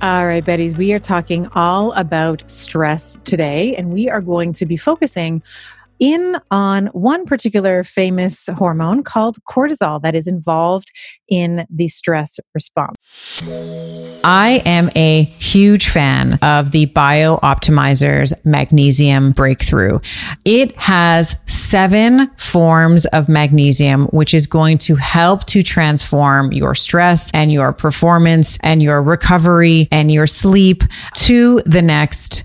All right, Betties, we are talking all about stress today, and we are going to be focusing in on one particular famous hormone called cortisol that is involved in the stress response. I am a huge fan of the Bio-Optimizers Magnesium Breakthrough. It has 7 forms of magnesium, which is going to help to transform your stress and your performance and your recovery and your sleep to the next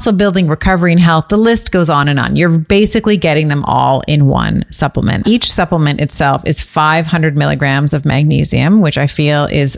building, recovery, and health. The list goes on and on. You're basically getting them all in one supplement. Each supplement itself is 500 milligrams of magnesium, which I feel is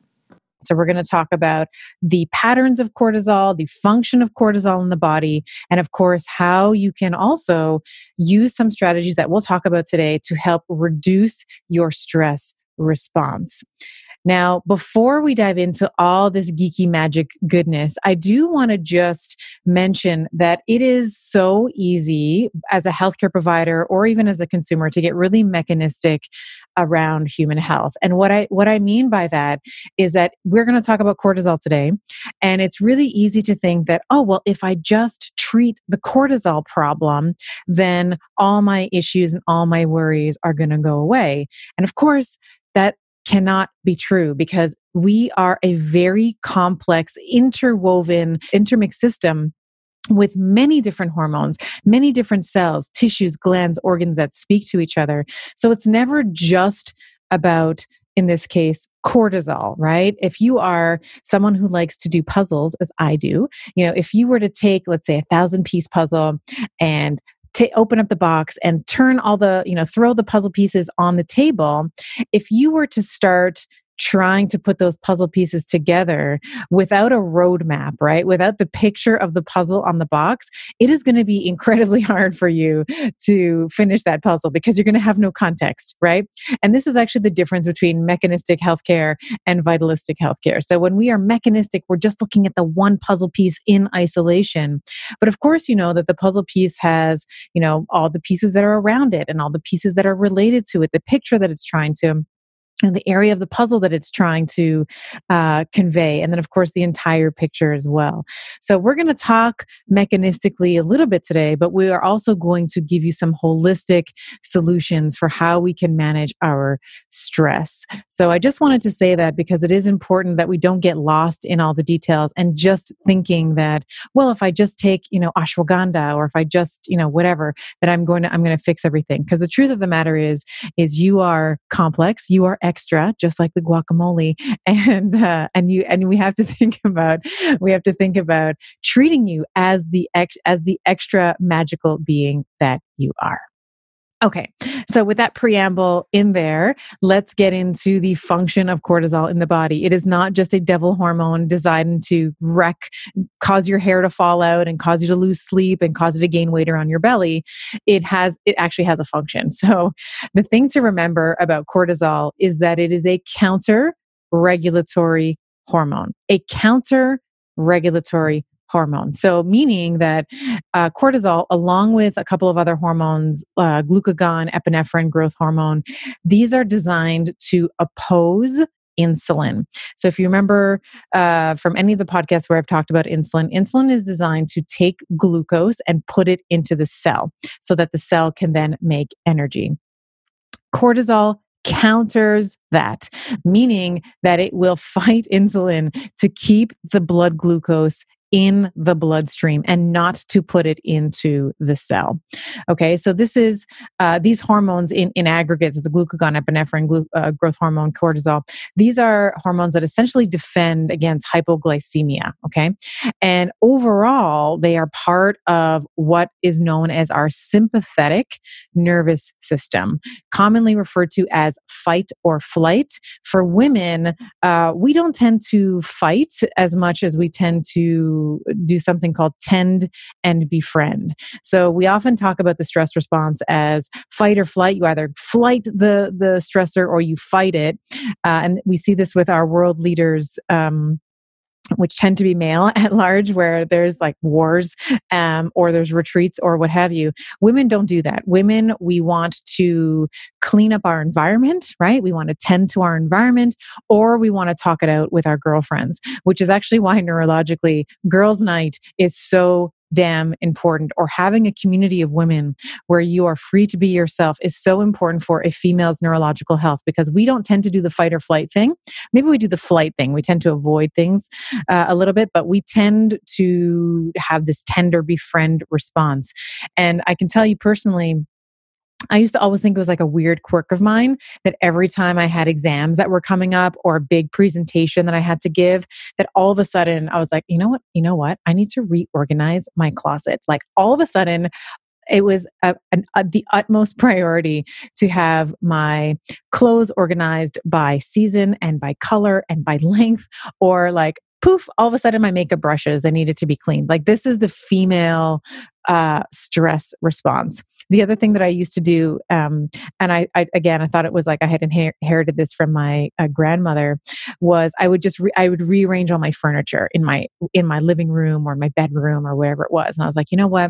So we're going to talk about the patterns of cortisol, the function of cortisol in the body, and of course, how you can also use some strategies that we'll talk about today to help reduce your stress response. Now, before we dive into all this geeky magic goodness, I do want to just mention that it is so easy as a healthcare provider or even as a consumer to get really mechanistic around human health. And what I mean by that is that we're going to talk about cortisol today, and it's really easy to think that, oh, well, if I just treat the cortisol problem, then all my issues and all my worries are going to go away. And of course, that cannot be true, because we are a very complex, interwoven, intermixed system with many different hormones, many different cells, tissues, glands, organs that speak to each other. So it's never just about, in this case, cortisol, right? If you are someone who likes to do puzzles, as I do, you know, if you were to take, let's say, 1,000-piece puzzle and open up the box and turn all the, you know, throw the puzzle pieces on the table, if you were to start trying to put those puzzle pieces together without a roadmap, right? Without the picture of the puzzle on the box, it is going to be incredibly hard for you to finish that puzzle because you're going to have no context, right? And this is actually the difference between mechanistic healthcare and vitalistic healthcare. So when we are mechanistic, we're just looking at the one puzzle piece in isolation. But of course, you know that the puzzle piece has, you know, all the pieces that are around it and all the pieces that are related to it, the picture that it's trying to, and the area of the puzzle that it's trying to convey. And then, of course, the entire picture as well. So we're going to talk mechanistically a little bit today, but we are also going to give you some holistic solutions for how we can manage our stress. So I just wanted to say that because it is important that we don't get lost in all the details and just thinking that, well, if I just take, you know, ashwagandha, or if I just, you know, whatever, that I'm going to fix everything. Because the truth of the matter is you are complex, you are extra, just like the guacamole, and we have to think about treating you as the extra magical being that you are. Okay, so with that preamble in there, let's get into the function of cortisol in the body. It is not just a devil hormone designed to wreck, cause your hair to fall out and cause you to lose sleep and cause you to gain weight around your belly. It actually has a function. So the thing to remember about cortisol is that it is a counter-regulatory hormone. So meaning that cortisol, along with a couple of other hormones, glucagon, epinephrine, growth hormone, these are designed to oppose insulin. So if you remember from any of the podcasts where I've talked about insulin, insulin is designed to take glucose and put it into the cell so that the cell can then make energy. Cortisol counters that, meaning that it will fight insulin to keep the blood glucose in the bloodstream and not to put it into the cell. Okay, so this is these hormones in aggregates, the glucagon, epinephrine, growth hormone, cortisol. These are hormones that essentially defend against hypoglycemia. Okay, and overall, they are part of what is known as our sympathetic nervous system, commonly referred to as fight or flight. For women, we don't tend to fight as much as we tend to do something called tend and befriend. So we often talk about the stress response as fight or flight. You either flight the stressor or you fight it. And we see this with our world leaders, which tend to be male at large, where there's like wars or there's retreats or what have you. Women don't do that. Women, we want to clean up our environment, right? We want to tend to our environment, or we want to talk it out with our girlfriends, which is actually why neurologically, girls' night is so damn important, or having a community of women where you are free to be yourself is so important for a female's neurological health, because we don't tend to do the fight or flight thing. Maybe we do the flight thing. We tend to avoid things a little bit, but we tend to have this tender befriend response. And I can tell you personally, I used to always think it was like a weird quirk of mine that every time I had exams that were coming up or a big presentation that I had to give, that all of a sudden I was like, you know what? I need to reorganize my closet. Like all of a sudden, it was the utmost priority to have my clothes organized by season and by color and by length, or like, poof, all of a sudden my makeup brushes, they needed to be cleaned. Like this is the female stress response. The other thing that I used to do, and I thought it was like I had inherited this from my grandmother, was I would rearrange all my furniture in my living room or my bedroom or wherever it was. And I was like, you know what?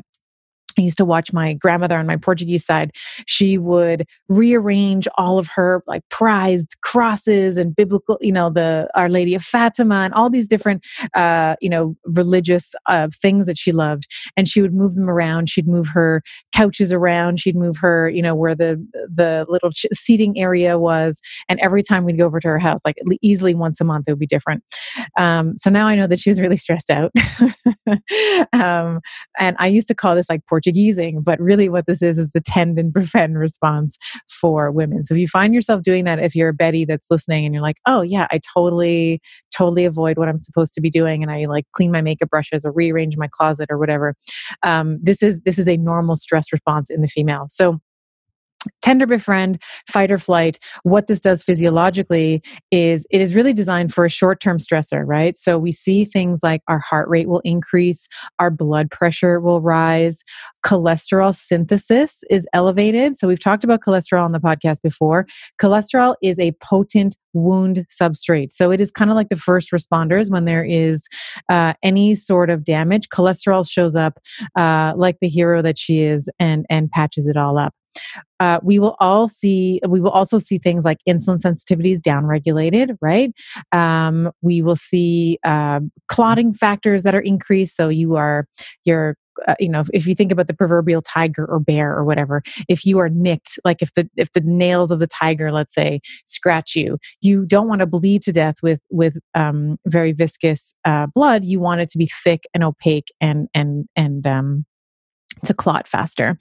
I used to watch my grandmother on my Portuguese side. She would rearrange all of her like prized crosses and biblical, you know, the Our Lady of Fatima and all these different, you know, religious things that she loved. And she would move them around. She'd move her couches around. She'd move her, you know, where the little seating area was. And every time we'd go over to her house, like easily once a month, it would be different. So now I know that she was really stressed out. And I used to call this like Portuguesing, but really what this is the tend and befriend response for women. So if you find yourself doing that, if you're a Betty that's listening and you're like, oh yeah, I totally avoid what I'm supposed to be doing, and I like clean my makeup brushes or rearrange my closet or whatever, this is a normal stress response in the female. So tender befriend, fight or flight. What this does physiologically is it is really designed for a short-term stressor, right? So we see things like our heart rate will increase, our blood pressure will rise, cholesterol synthesis is elevated. So we've talked about cholesterol on the podcast before. Cholesterol is a potent wound substrate. So it is kind of like the first responders when there is any sort of damage. Cholesterol shows up like the hero that she is and patches it all up. We will also see things like insulin sensitivities downregulated, right? We will see clotting factors that are increased. So if you think about the proverbial tiger or bear or whatever, if you are nicked, like if the nails of the tiger, let's say, scratch you, you don't want to bleed to death with very viscous blood. You want it to be thick and opaque and to clot faster.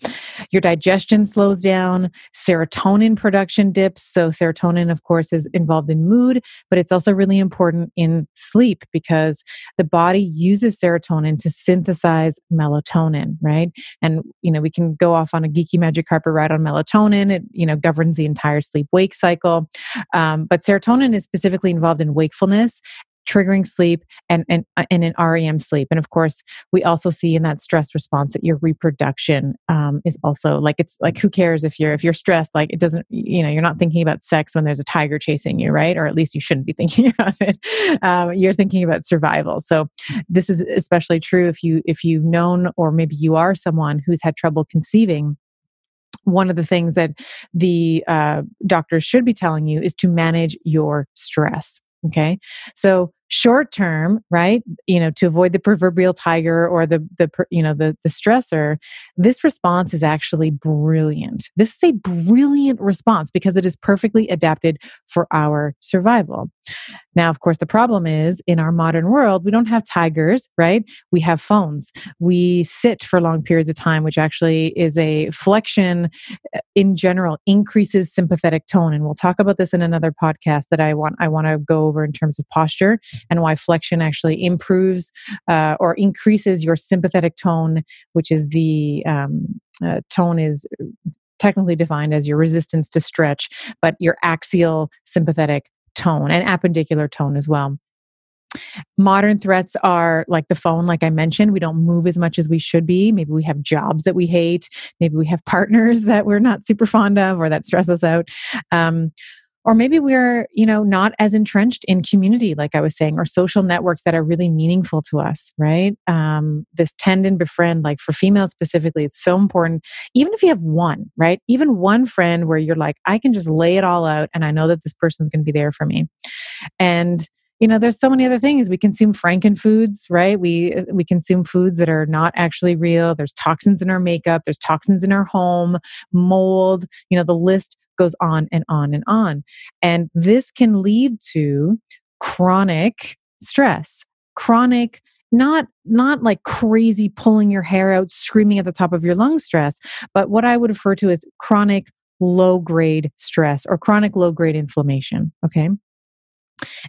Your digestion slows down, serotonin production dips. So serotonin, of course, is involved in mood, but it's also really important in sleep because the body uses serotonin to synthesize melatonin, right? And, you know, we can go off on a geeky magic carpet ride on melatonin. It, you know, governs the entire sleep-wake cycle. But serotonin is specifically involved in wakefulness, triggering sleep and in REM sleep. And of course, we also see in that stress response that your reproduction is also like, it's like, who cares if you're stressed, like it doesn't, you know, you're not thinking about sex when there's a tiger chasing you, right? Or at least you shouldn't be thinking about it. You're thinking about survival. So this is especially true if you've known, or maybe you are someone who's had trouble conceiving. One of the things that the doctors should be telling you is to manage your stress. Okay. So short term, right? You know, to avoid the proverbial tiger or the stressor, this response is actually brilliant. This is a brilliant response because it is perfectly adapted for our survival. Now, of course, the problem is in our modern world, we don't have tigers, right? We have phones. We sit for long periods of time, which actually is a flexion in general, increases sympathetic tone. And we'll talk about this in another podcast that I want to go over in terms of posture and why flexion actually improves or increases your sympathetic tone, which is the tone is technically defined as your resistance to stretch, but your axial sympathetic tone and appendicular tone as well. Modern threats are like the phone, like I mentioned. We don't move as much as we should be. Maybe we have jobs that we hate. Maybe we have partners that we're not super fond of or that stress us out. Or maybe we're, you know, not as entrenched in community, like I was saying, or social networks that are really meaningful to us, right? This tend and befriend, like for females specifically, it's so important. Even if you have one, right? Even one friend where you're like, I can just lay it all out and I know that this person's going to be there for me. And you know, there's so many other things. We consume frankenfoods, right? We consume foods that are not actually real. There's toxins in our makeup. There's toxins in our home, mold. You know, the list goes on and on and on. And this can lead to chronic stress, chronic, not like crazy pulling your hair out, screaming at the top of your lungs stress, but what I would refer to as chronic low-grade stress or chronic low-grade inflammation, okay?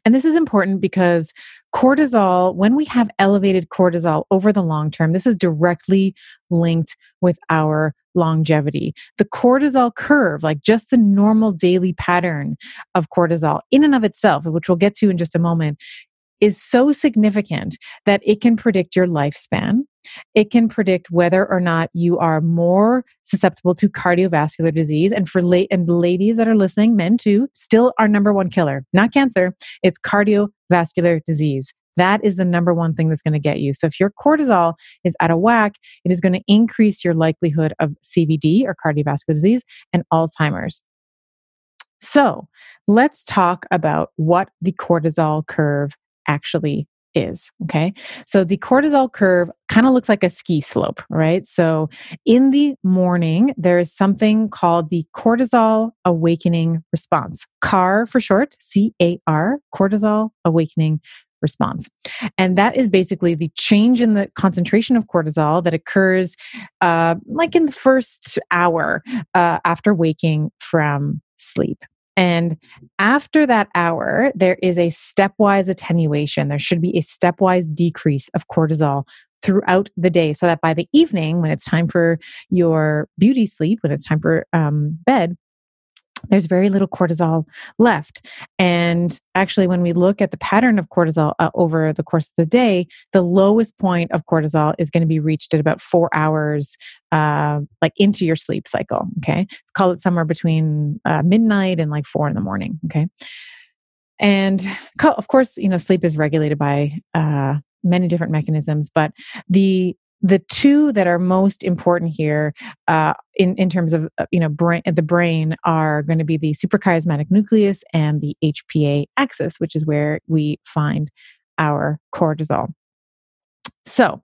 And this is important because cortisol, when we have elevated cortisol over the long term, this is directly linked with our longevity. The cortisol curve, like just the normal daily pattern of cortisol in and of itself, which we'll get to in just a moment, is so significant that it can predict your lifespan. It can predict whether or not you are more susceptible to cardiovascular disease. And for ladies that are listening, men too, still our number one killer, not cancer, it's cardiovascular disease. That is the number one thing that's going to get you. So if your cortisol is out of whack, it is going to increase your likelihood of CVD or cardiovascular disease and Alzheimer's. So let's talk about what the cortisol curve actually is. Okay. So the cortisol curve kind of looks like a ski slope, right? So in the morning, there is something called the cortisol awakening response. CAR for short, C-A-R, cortisol awakening response. And that is basically the change in the concentration of cortisol that occurs like in the first hour after waking from sleep. And after that hour, there is a stepwise attenuation. There should be a stepwise decrease of cortisol throughout the day so that by the evening, when it's time for your beauty sleep, when it's time for bed, there's very little cortisol left. And actually, when we look at the pattern of cortisol over the course of the day, the lowest point of cortisol is going to be reached at about 4 hours, like into your sleep cycle. Okay. Call it somewhere between midnight and like 4 a.m. Okay. And of course, you know, sleep is regulated by many different mechanisms, but the two that are most important here, in terms of the brain, are going to be the suprachiasmatic nucleus and the HPA axis, which is where we find our cortisol. So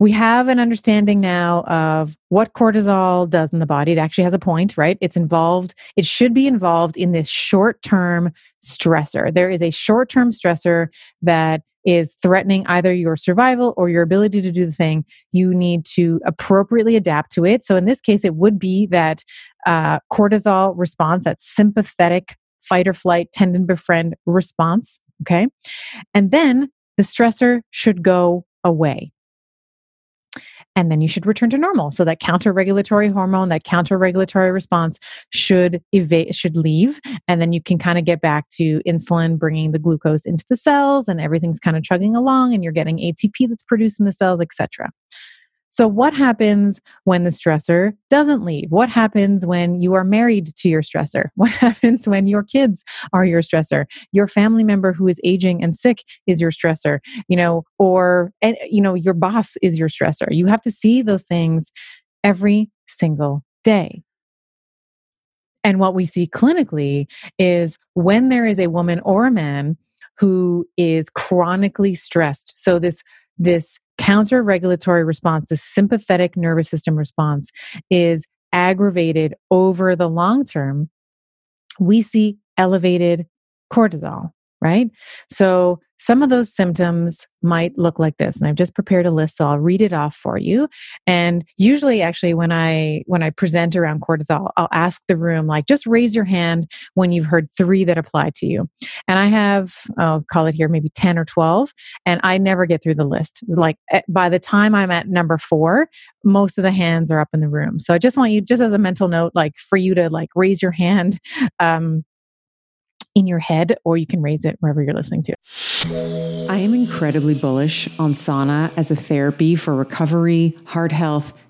we have an understanding now of what cortisol does in the body. It actually has a point, right? It's involved. It should be involved in this short-term stressor. There is a short-term stressor that is threatening either your survival or your ability to do the thing. You need to appropriately adapt to it. So in this case, it would be that cortisol response, that sympathetic fight or flight, tend and befriend response. Okay. And then the stressor should go away. And then you should return to normal. So that counter-regulatory hormone, that counter-regulatory response should leave. And then you can kind of get back to insulin, bringing the glucose into the cells, and everything's kind of chugging along, and you're getting ATP that's produced in the cells, etc. So what happens when the stressor doesn't leave? What happens when you are married to your stressor? What happens when your kids are your stressor? Your family member who is aging and sick is your stressor, or your boss is your stressor. You have to see those things every single day. And what we see clinically is when there is a woman or a man who is chronically stressed. So this counter-regulatory response, the sympathetic nervous system response, is aggravated over the long term, we see elevated cortisol, right? So some of those symptoms might look like this. And I've just prepared a list, so I'll read it off for you. And usually, actually, when I present around cortisol, I'll ask the room, like, just raise your hand when you've heard 3 that apply to you. And I have, I'll call it here, maybe 10 or 12. And I never get through the list. Like, by the time I'm at number 4, most of the hands are up in the room. So I just want you, just as a mental note, like, for you to like raise your hand, in your head, or you can raise it wherever you're listening to. I am incredibly bullish on sauna as a therapy for recovery, heart health,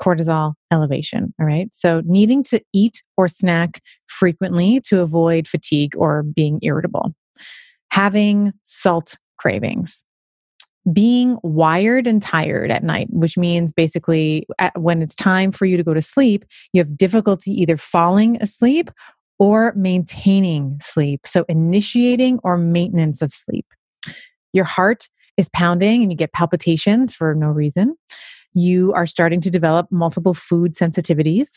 cortisol elevation. All right. So needing to eat or snack frequently to avoid fatigue or being irritable. Having salt cravings. Being wired and tired at night, which means basically when it's time for you to go to sleep, you have difficulty either falling asleep or maintaining sleep. So initiating or maintenance of sleep. Your heart is pounding and you get palpitations for no reason. You are starting to develop multiple food sensitivities.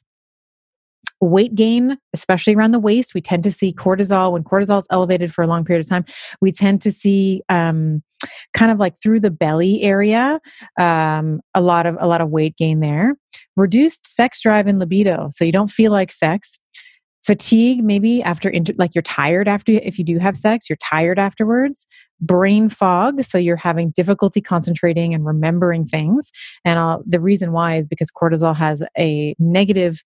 Weight gain, especially around the waist, we tend to see cortisol. When cortisol is elevated for a long period of time, we tend to see kind of like through the belly area, a lot of weight gain there. Reduced sex drive and libido, so you don't feel like sex. Fatigue, maybe after like you're tired after. If you do have sex, you're tired afterwards. Brain fog, so you're having difficulty concentrating and remembering things. And the reason why is because cortisol has a negative.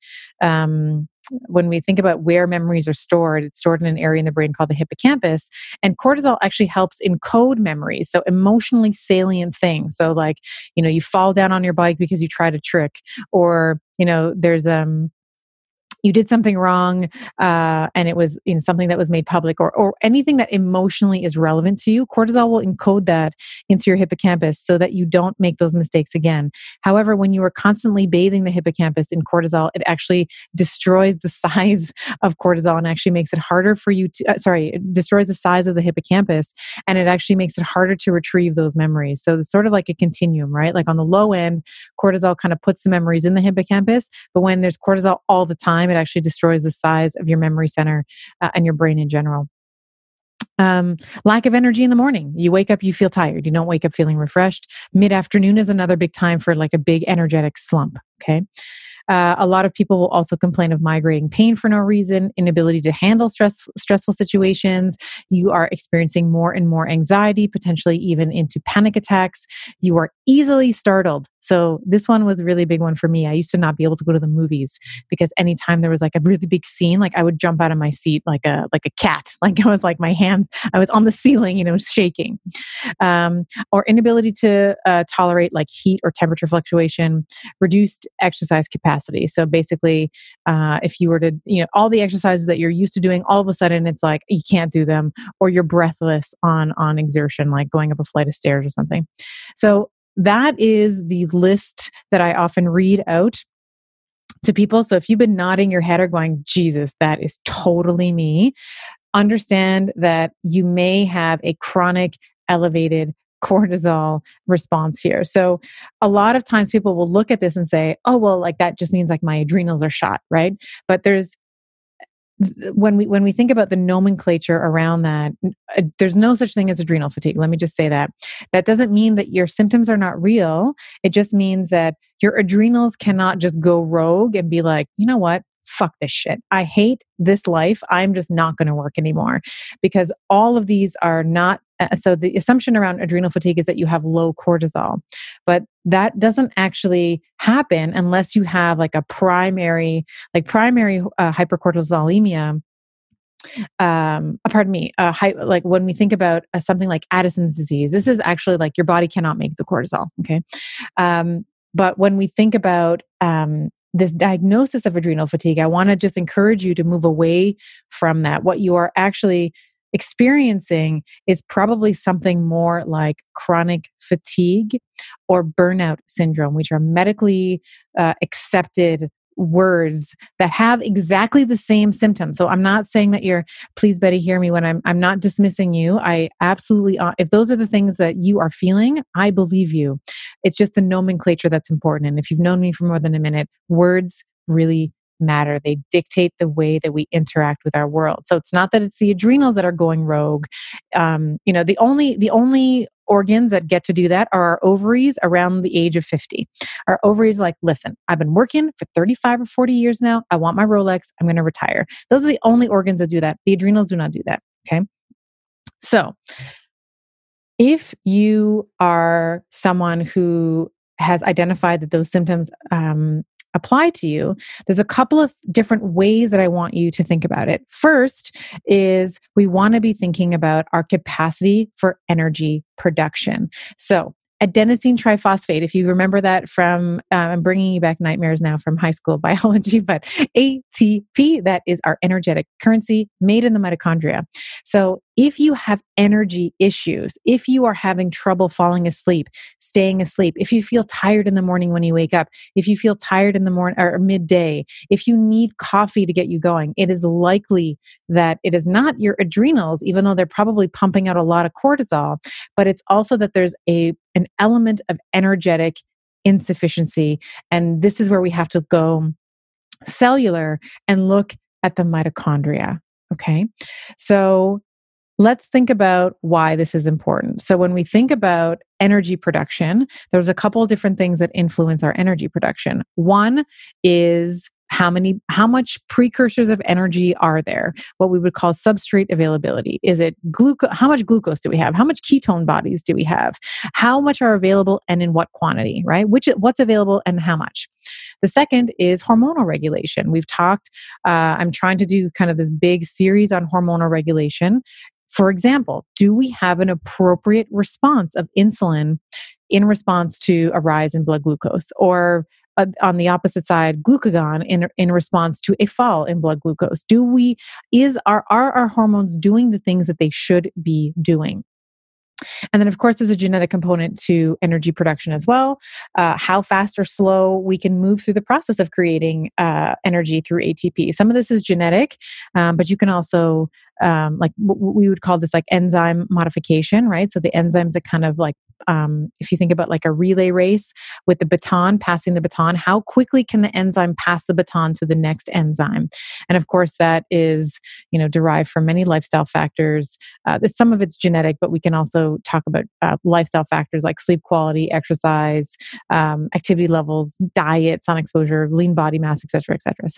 When we think about where memories are stored, it's stored in an area in the brain called the hippocampus. And cortisol actually helps encode memories, so emotionally salient things. So, like, you know, you fall down on your bike because you tried a trick, or you know, there's you did something wrong, and it was something that was made public, or anything that emotionally is relevant to you. Cortisol will encode that into your hippocampus so that you don't make those mistakes again. However, when you are constantly bathing the hippocampus in cortisol, it actually destroys the size of cortisol and actually makes it harder for you to, it destroys the size of the hippocampus, and it actually makes it harder to retrieve those memories. So it's sort of like a continuum, right? Like on the low end, cortisol kind of puts the memories in the hippocampus, but when there's cortisol all the time, it actually destroys the size of your memory center and your brain in general. Lack of energy in the morning. You wake up, you feel tired. You don't wake up feeling refreshed. Mid-afternoon is another big time for like a big energetic slump. Okay. A lot of people will also complain of migrating pain for no reason, inability to handle stressful situations. You are experiencing more and more anxiety, potentially even into panic attacks. You are easily startled. So this one was a really big one for me. I used to not be able to go to the movies because anytime there was like a really big scene, like I would jump out of my seat like a cat. Like I was like my hand, I was on the ceiling, shaking. Or inability to tolerate like heat or temperature fluctuation, reduced exercise capacity. So basically, if you were to, all the exercises that you're used to doing, all of a sudden it's like you can't do them, or you're breathless on exertion, like going up a flight of stairs or something. So that is the list that I often read out to people. So if you've been nodding your head or going, Jesus, that is totally me, understand that you may have a chronic elevated cortisol response here. So a lot of times people will look at this and say, oh, well, like that just means like my adrenals are shot, right? But when we think about the nomenclature around that, there's no such thing as adrenal fatigue. Let me just say that. That doesn't mean that your symptoms are not real. It just means that your adrenals cannot just go rogue and be like, you know what? Fuck this shit. I hate this life. I'm just not going to work anymore, because all of these are not. So the assumption around adrenal fatigue is that you have low cortisol, but that doesn't actually happen unless you have like a primary hypercortisolemia. Like when we think about something like Addison's disease, this is actually like your body cannot make the cortisol. Okay. But when we think about, this diagnosis of adrenal fatigue, I want to just encourage you to move away from that. What you are actually experiencing is probably something more like chronic fatigue or burnout syndrome, which are medically accepted words that have exactly the same symptoms. So I'm not saying that you're, please Betty, hear me when I'm not dismissing you. I absolutely, if those are the things that you are feeling, I believe you. It's just the nomenclature that's important. And if you've known me for more than a minute, words really matter. They dictate the way that we interact with our world. So it's not that it's the adrenals that are going rogue. The only organs that get to do that are our ovaries around the age of 50. Our ovaries are like, listen, I've been working for 35 or 40 years now. I want my Rolex. I'm going to retire. Those are the only organs that do that. The adrenals do not do that. Okay. So if you are someone who has identified that those symptoms apply to you, there's a couple of different ways that I want you to think about it. First is we want to be thinking about our capacity for energy production. So adenosine triphosphate, if you remember that from, I'm bringing you back nightmares now from high school biology, but ATP, that is our energetic currency made in the mitochondria. So if you have energy issues, if you are having trouble falling asleep, staying asleep, if you feel tired in the morning when you wake up, if you feel tired in the morning or midday, if you need coffee to get you going, it is likely that it is not your adrenals, even though they're probably pumping out a lot of cortisol, but it's also that there's an element of energetic insufficiency. And this is where we have to go cellular and look at the mitochondria. Okay. So let's think about why this is important. So when we think about energy production, there's a couple of different things that influence our energy production. One is how much precursors of energy are there? What we would call substrate availability. Is it glucose? How much glucose do we have? How much ketone bodies do we have? How much are available and in what quantity, right? What's available and how much? The second is hormonal regulation. We've talked, I'm trying to do kind of this big series on hormonal regulation. For example, do we have an appropriate response of insulin in response to a rise in blood glucose, or on the opposite side, glucagon in response to a fall in blood glucose? Are our hormones doing the things that they should be doing? And then, of course, there's a genetic component to energy production as well. How fast or slow we can move through the process of creating energy through ATP. Some of this is genetic, but you can also we would call this like enzyme modification, right? So the enzymes that kind of like if you think about like a relay race with the baton, passing the baton, how quickly can the enzyme pass the baton to the next enzyme? And of course, that is, derived from many lifestyle factors. Some of it's genetic, but we can also talk about lifestyle factors like sleep quality, exercise, activity levels, diet, sun exposure, lean body mass, et cetera, et cetera.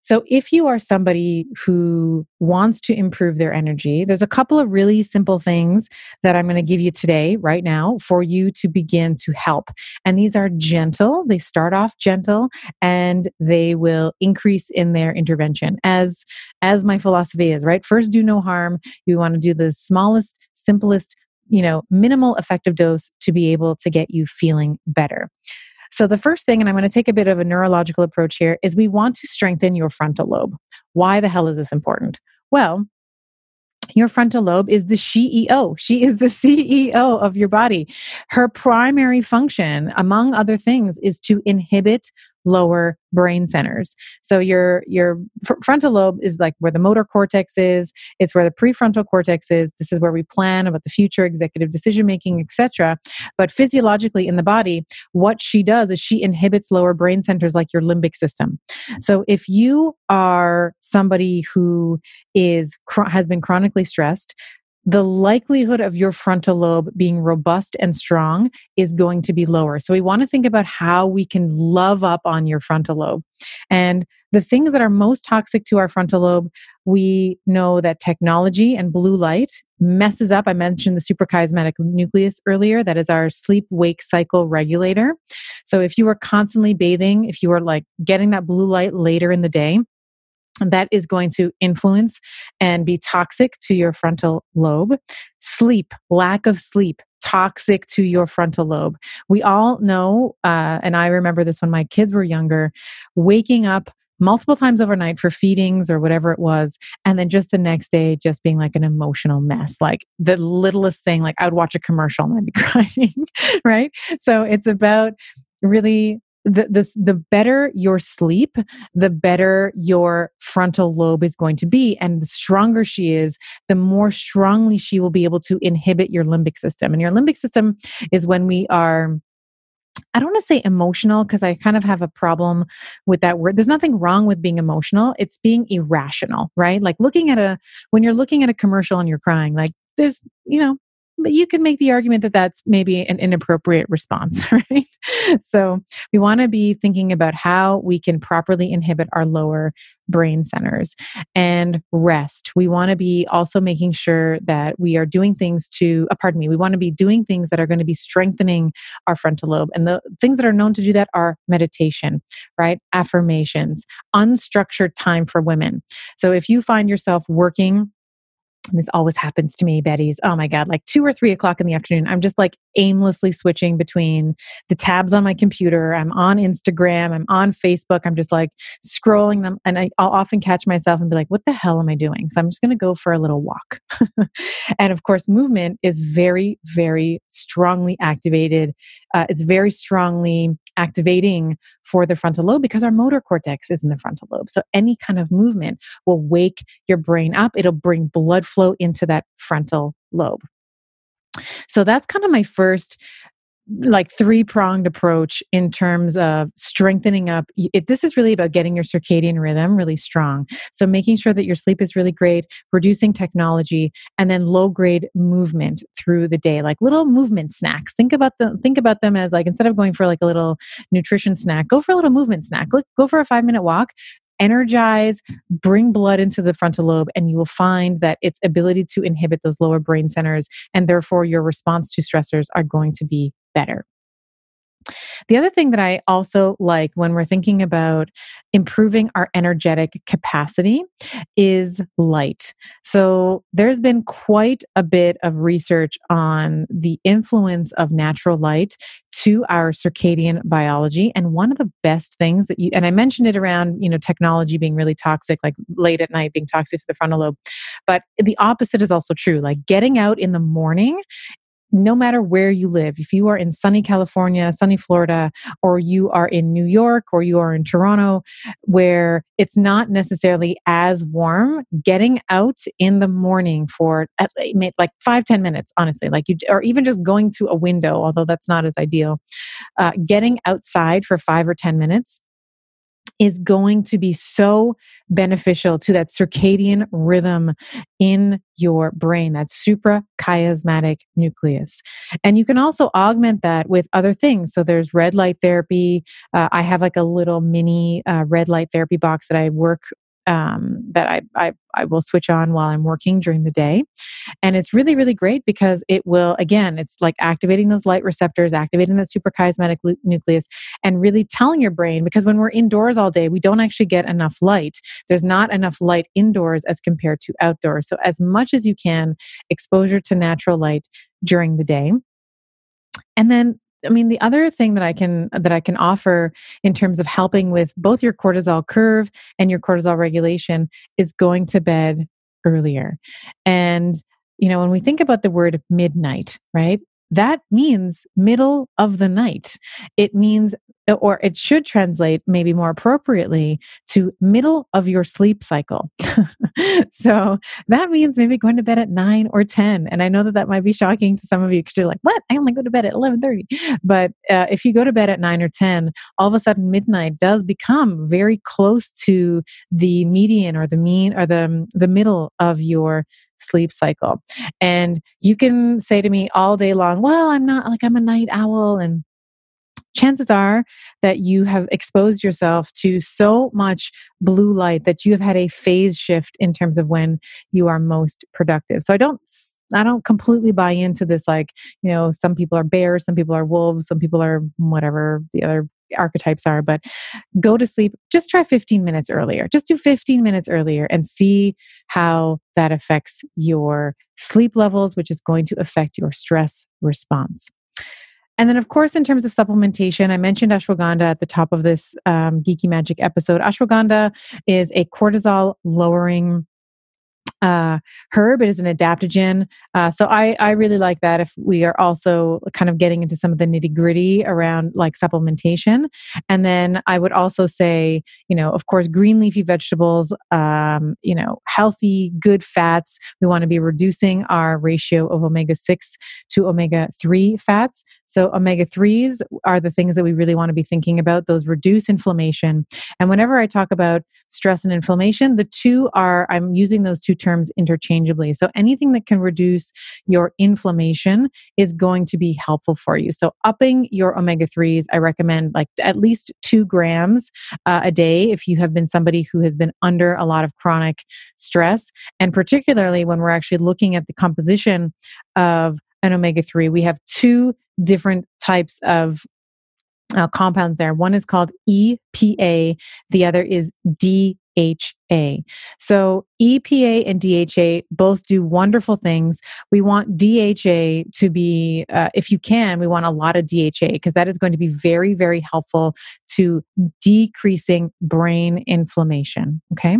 So if you are somebody who wants to improve their energy, there's a couple of really simple things that I'm going to give you today, right now, for you to begin to help. And these are gentle. They start off gentle and they will increase in their intervention. As my philosophy is, right? First, do no harm. You want to do the smallest, simplest, minimal effective dose to be able to get you feeling better. So the first thing, and I'm going to take a bit of a neurological approach here, is we want to strengthen your frontal lobe. Why the hell is this important? Well, your frontal lobe is the CEO. She is the CEO of your body. Her primary function, among other things, is to inhibit lower brain centers. So your frontal lobe is like where the motor cortex is. It's where the prefrontal cortex is. This is where we plan about the future, executive decision-making, etc. But physiologically in the body, what she does is she inhibits lower brain centers like your limbic system. So if you are somebody who has been chronically stressed, the likelihood of your frontal lobe being robust and strong is going to be lower. So we want to think about how we can love up on your frontal lobe. And the things that are most toxic to our frontal lobe, we know that technology and blue light messes up. I mentioned the suprachiasmatic nucleus earlier. That is our sleep-wake cycle regulator. So if you are constantly bathing, if you are like getting that blue light later in the day, that is going to influence and be toxic to your frontal lobe. Sleep, lack of sleep, toxic to your frontal lobe. We all know, and I remember this when my kids were younger, waking up multiple times overnight for feedings or whatever it was, and then just the next day, just being like an emotional mess. Like the littlest thing, like I would watch a commercial and I'd be crying, right? So it's about really... The better your sleep, the better your frontal lobe is going to be. And the stronger she is, the more strongly she will be able to inhibit your limbic system. And your limbic system is when we are... I don't want to say emotional because I kind of have a problem with that word. There's nothing wrong with being emotional. It's being irrational, right? Like when you're looking at a commercial and you're crying, like there's, but you can make the argument that that's maybe an inappropriate response, right? So we want to be thinking about how we can properly inhibit our lower brain centers and rest. We want to be also making sure that we are doing things we want to be doing things that are going to be strengthening our frontal lobe. And the things that are known to do that are meditation, right? Affirmations, unstructured time for women. So if you find yourself working and this always happens to me, Betty's, oh my God, like 2 or 3 o'clock in the afternoon, I'm just like aimlessly switching between the tabs on my computer. I'm on Instagram, I'm on Facebook, I'm just like scrolling them. And I'll often catch myself and be like, what the hell am I doing? So I'm just going to go for a little walk. And of course, movement is very, very strongly activated. It's very strongly activating for the frontal lobe because our motor cortex is in the frontal lobe. So any kind of movement will wake your brain up. It'll bring blood flow into that frontal lobe. So that's kind of my first like 3-pronged approach in terms of strengthening up. This is really about getting your circadian rhythm really strong. So making sure that your sleep is really great, reducing technology, and then low-grade movement through the day, like little movement snacks. Think about them as like, instead of going for like a little nutrition snack, go for a little movement snack. Go for a 5-minute walk. Energize, bring blood into the frontal lobe, and you will find that its ability to inhibit those lower brain centers, and therefore your response to stressors are going to be better. The other thing that I also like when we're thinking about improving our energetic capacity is light. So there's been quite a bit of research on the influence of natural light to our circadian biology. And one of the best things that and I mentioned it around, technology being really toxic, like late at night being toxic to the frontal lobe, but the opposite is also true. Like getting out in the morning, no matter where you live, if you are in sunny California, sunny Florida, or you are in New York, or you are in Toronto, where it's not necessarily as warm, getting out in the morning for like 5-10 minutes, honestly, or even just going to a window, although that's not as ideal, getting outside for 5 or 10 minutes is going to be so beneficial to that circadian rhythm in your brain, that suprachiasmatic nucleus. And you can also augment that with other things. So there's red light therapy. I have like a little mini red light therapy box that I work that I will switch on while I'm working during the day. And it's really, really great because it will, again, it's like activating those light receptors, activating that suprachiasmatic nucleus, and really telling your brain, because when we're indoors all day, we don't actually get enough light. There's not enough light indoors as compared to outdoors. So as much as you can, exposure to natural light during the day. And then the other thing that I can offer in terms of helping with both your cortisol curve and your cortisol regulation is going to bed earlier. And, when we think about the word midnight, right? That means middle of the night. It means, or it should translate maybe more appropriately to middle of your sleep cycle. So that means maybe going to bed at 9 or 10. And I know that might be shocking to some of you because you're like, what? I only go to bed at 11:30. But if you go to bed at 9 or 10, all of a sudden midnight does become very close to the median or the mean or the middle of your sleep cycle. And you can say to me all day long, well, I'm not like I'm a night owl. And chances are that you have exposed yourself to so much blue light that you have had a phase shift in terms of when you are most productive. So I don't completely buy into this, like, some people are bears, some people are wolves, some people are whatever the other archetypes are, but go to sleep. Just try 15 minutes earlier. Just do 15 minutes earlier and see how that affects your sleep levels, which is going to affect your stress response. And then, of course, in terms of supplementation, I mentioned ashwagandha at the top of this Geeky Magic episode. Ashwagandha is a cortisol-lowering herb. It is an adaptogen. So I really like that if we are also kind of getting into some of the nitty-gritty around like supplementation. And then I would also say, of course, green leafy vegetables, healthy, good fats. We want to be reducing our ratio of omega-6 to omega-3 fats. So omega-3s are the things that we really want to be thinking about. Those reduce inflammation. And whenever I talk about stress and inflammation, I'm using those two terms interchangeably. So anything that can reduce your inflammation is going to be helpful for you. So upping your omega-3s, I recommend like at least 2 grams a day if you have been somebody who has been under a lot of chronic stress. And particularly when we're actually looking at the composition of an omega-3, we have 2 different types of compounds there. One is called EPA, the other is DHA. DHA. So EPA and DHA both do wonderful things. We want DHA to be, if you can, we want a lot of DHA because that is going to be very, very helpful to decreasing brain inflammation. Okay.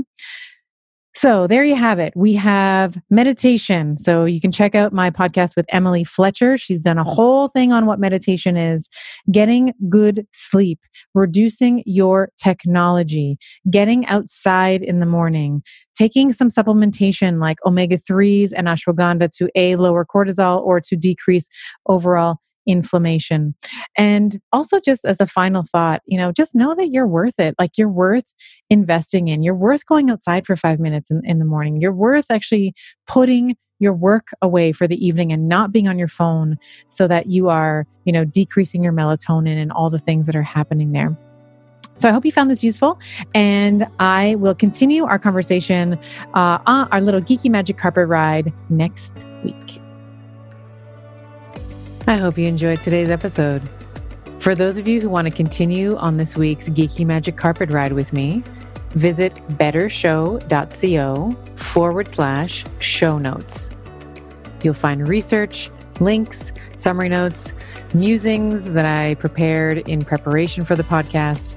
So there you have it. We have meditation. So you can check out my podcast with Emily Fletcher. She's done a whole thing on what meditation is, getting good sleep, reducing your technology, getting outside in the morning, taking some supplementation like omega-3s and ashwagandha to A, lower cortisol or to decrease overall inflammation. And also just as a final thought, you know, just know that you're worth it. Like you're worth investing in, you're worth going outside for 5 minutes in the morning. You're worth actually putting your work away for the evening and not being on your phone so that you are, you know, decreasing your melatonin and all the things that are happening there. So I hope you found this useful, and I will continue our conversation on our little Geeky Magic carpet ride next week. I hope you enjoyed today's episode. For those of you who want to continue on this week's Geeky Magic Carpet Ride with me, visit bettershow.co/show-notes. You'll find research, links, summary notes, musings that I prepared in preparation for the podcast,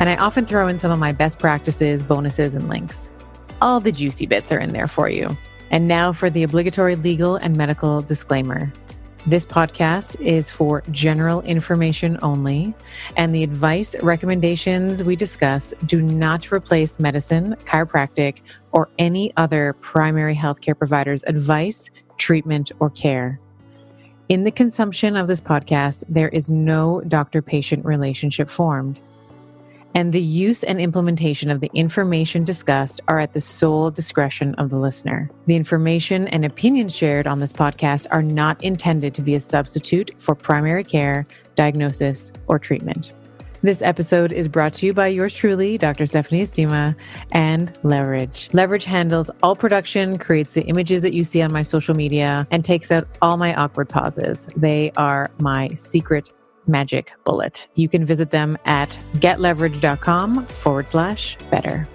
and I often throw in some of my best practices, bonuses, and links. All the juicy bits are in there for you. And now for the obligatory legal and medical disclaimer. This podcast is for general information only, and the advice recommendations we discuss do not replace medicine, chiropractic, or any other primary healthcare provider's advice, treatment, or care. In the consumption of this podcast, there is no doctor-patient relationship formed, and the use and implementation of the information discussed are at the sole discretion of the listener. The information and opinions shared on this podcast are not intended to be a substitute for primary care, diagnosis, or treatment. This episode is brought to you by yours truly, Dr. Stephanie Estima and Leverage. Leverage handles all production, creates the images that you see on my social media, and takes out all my awkward pauses. They are my secret magic bullet. You can visit them at getleverage.com/better.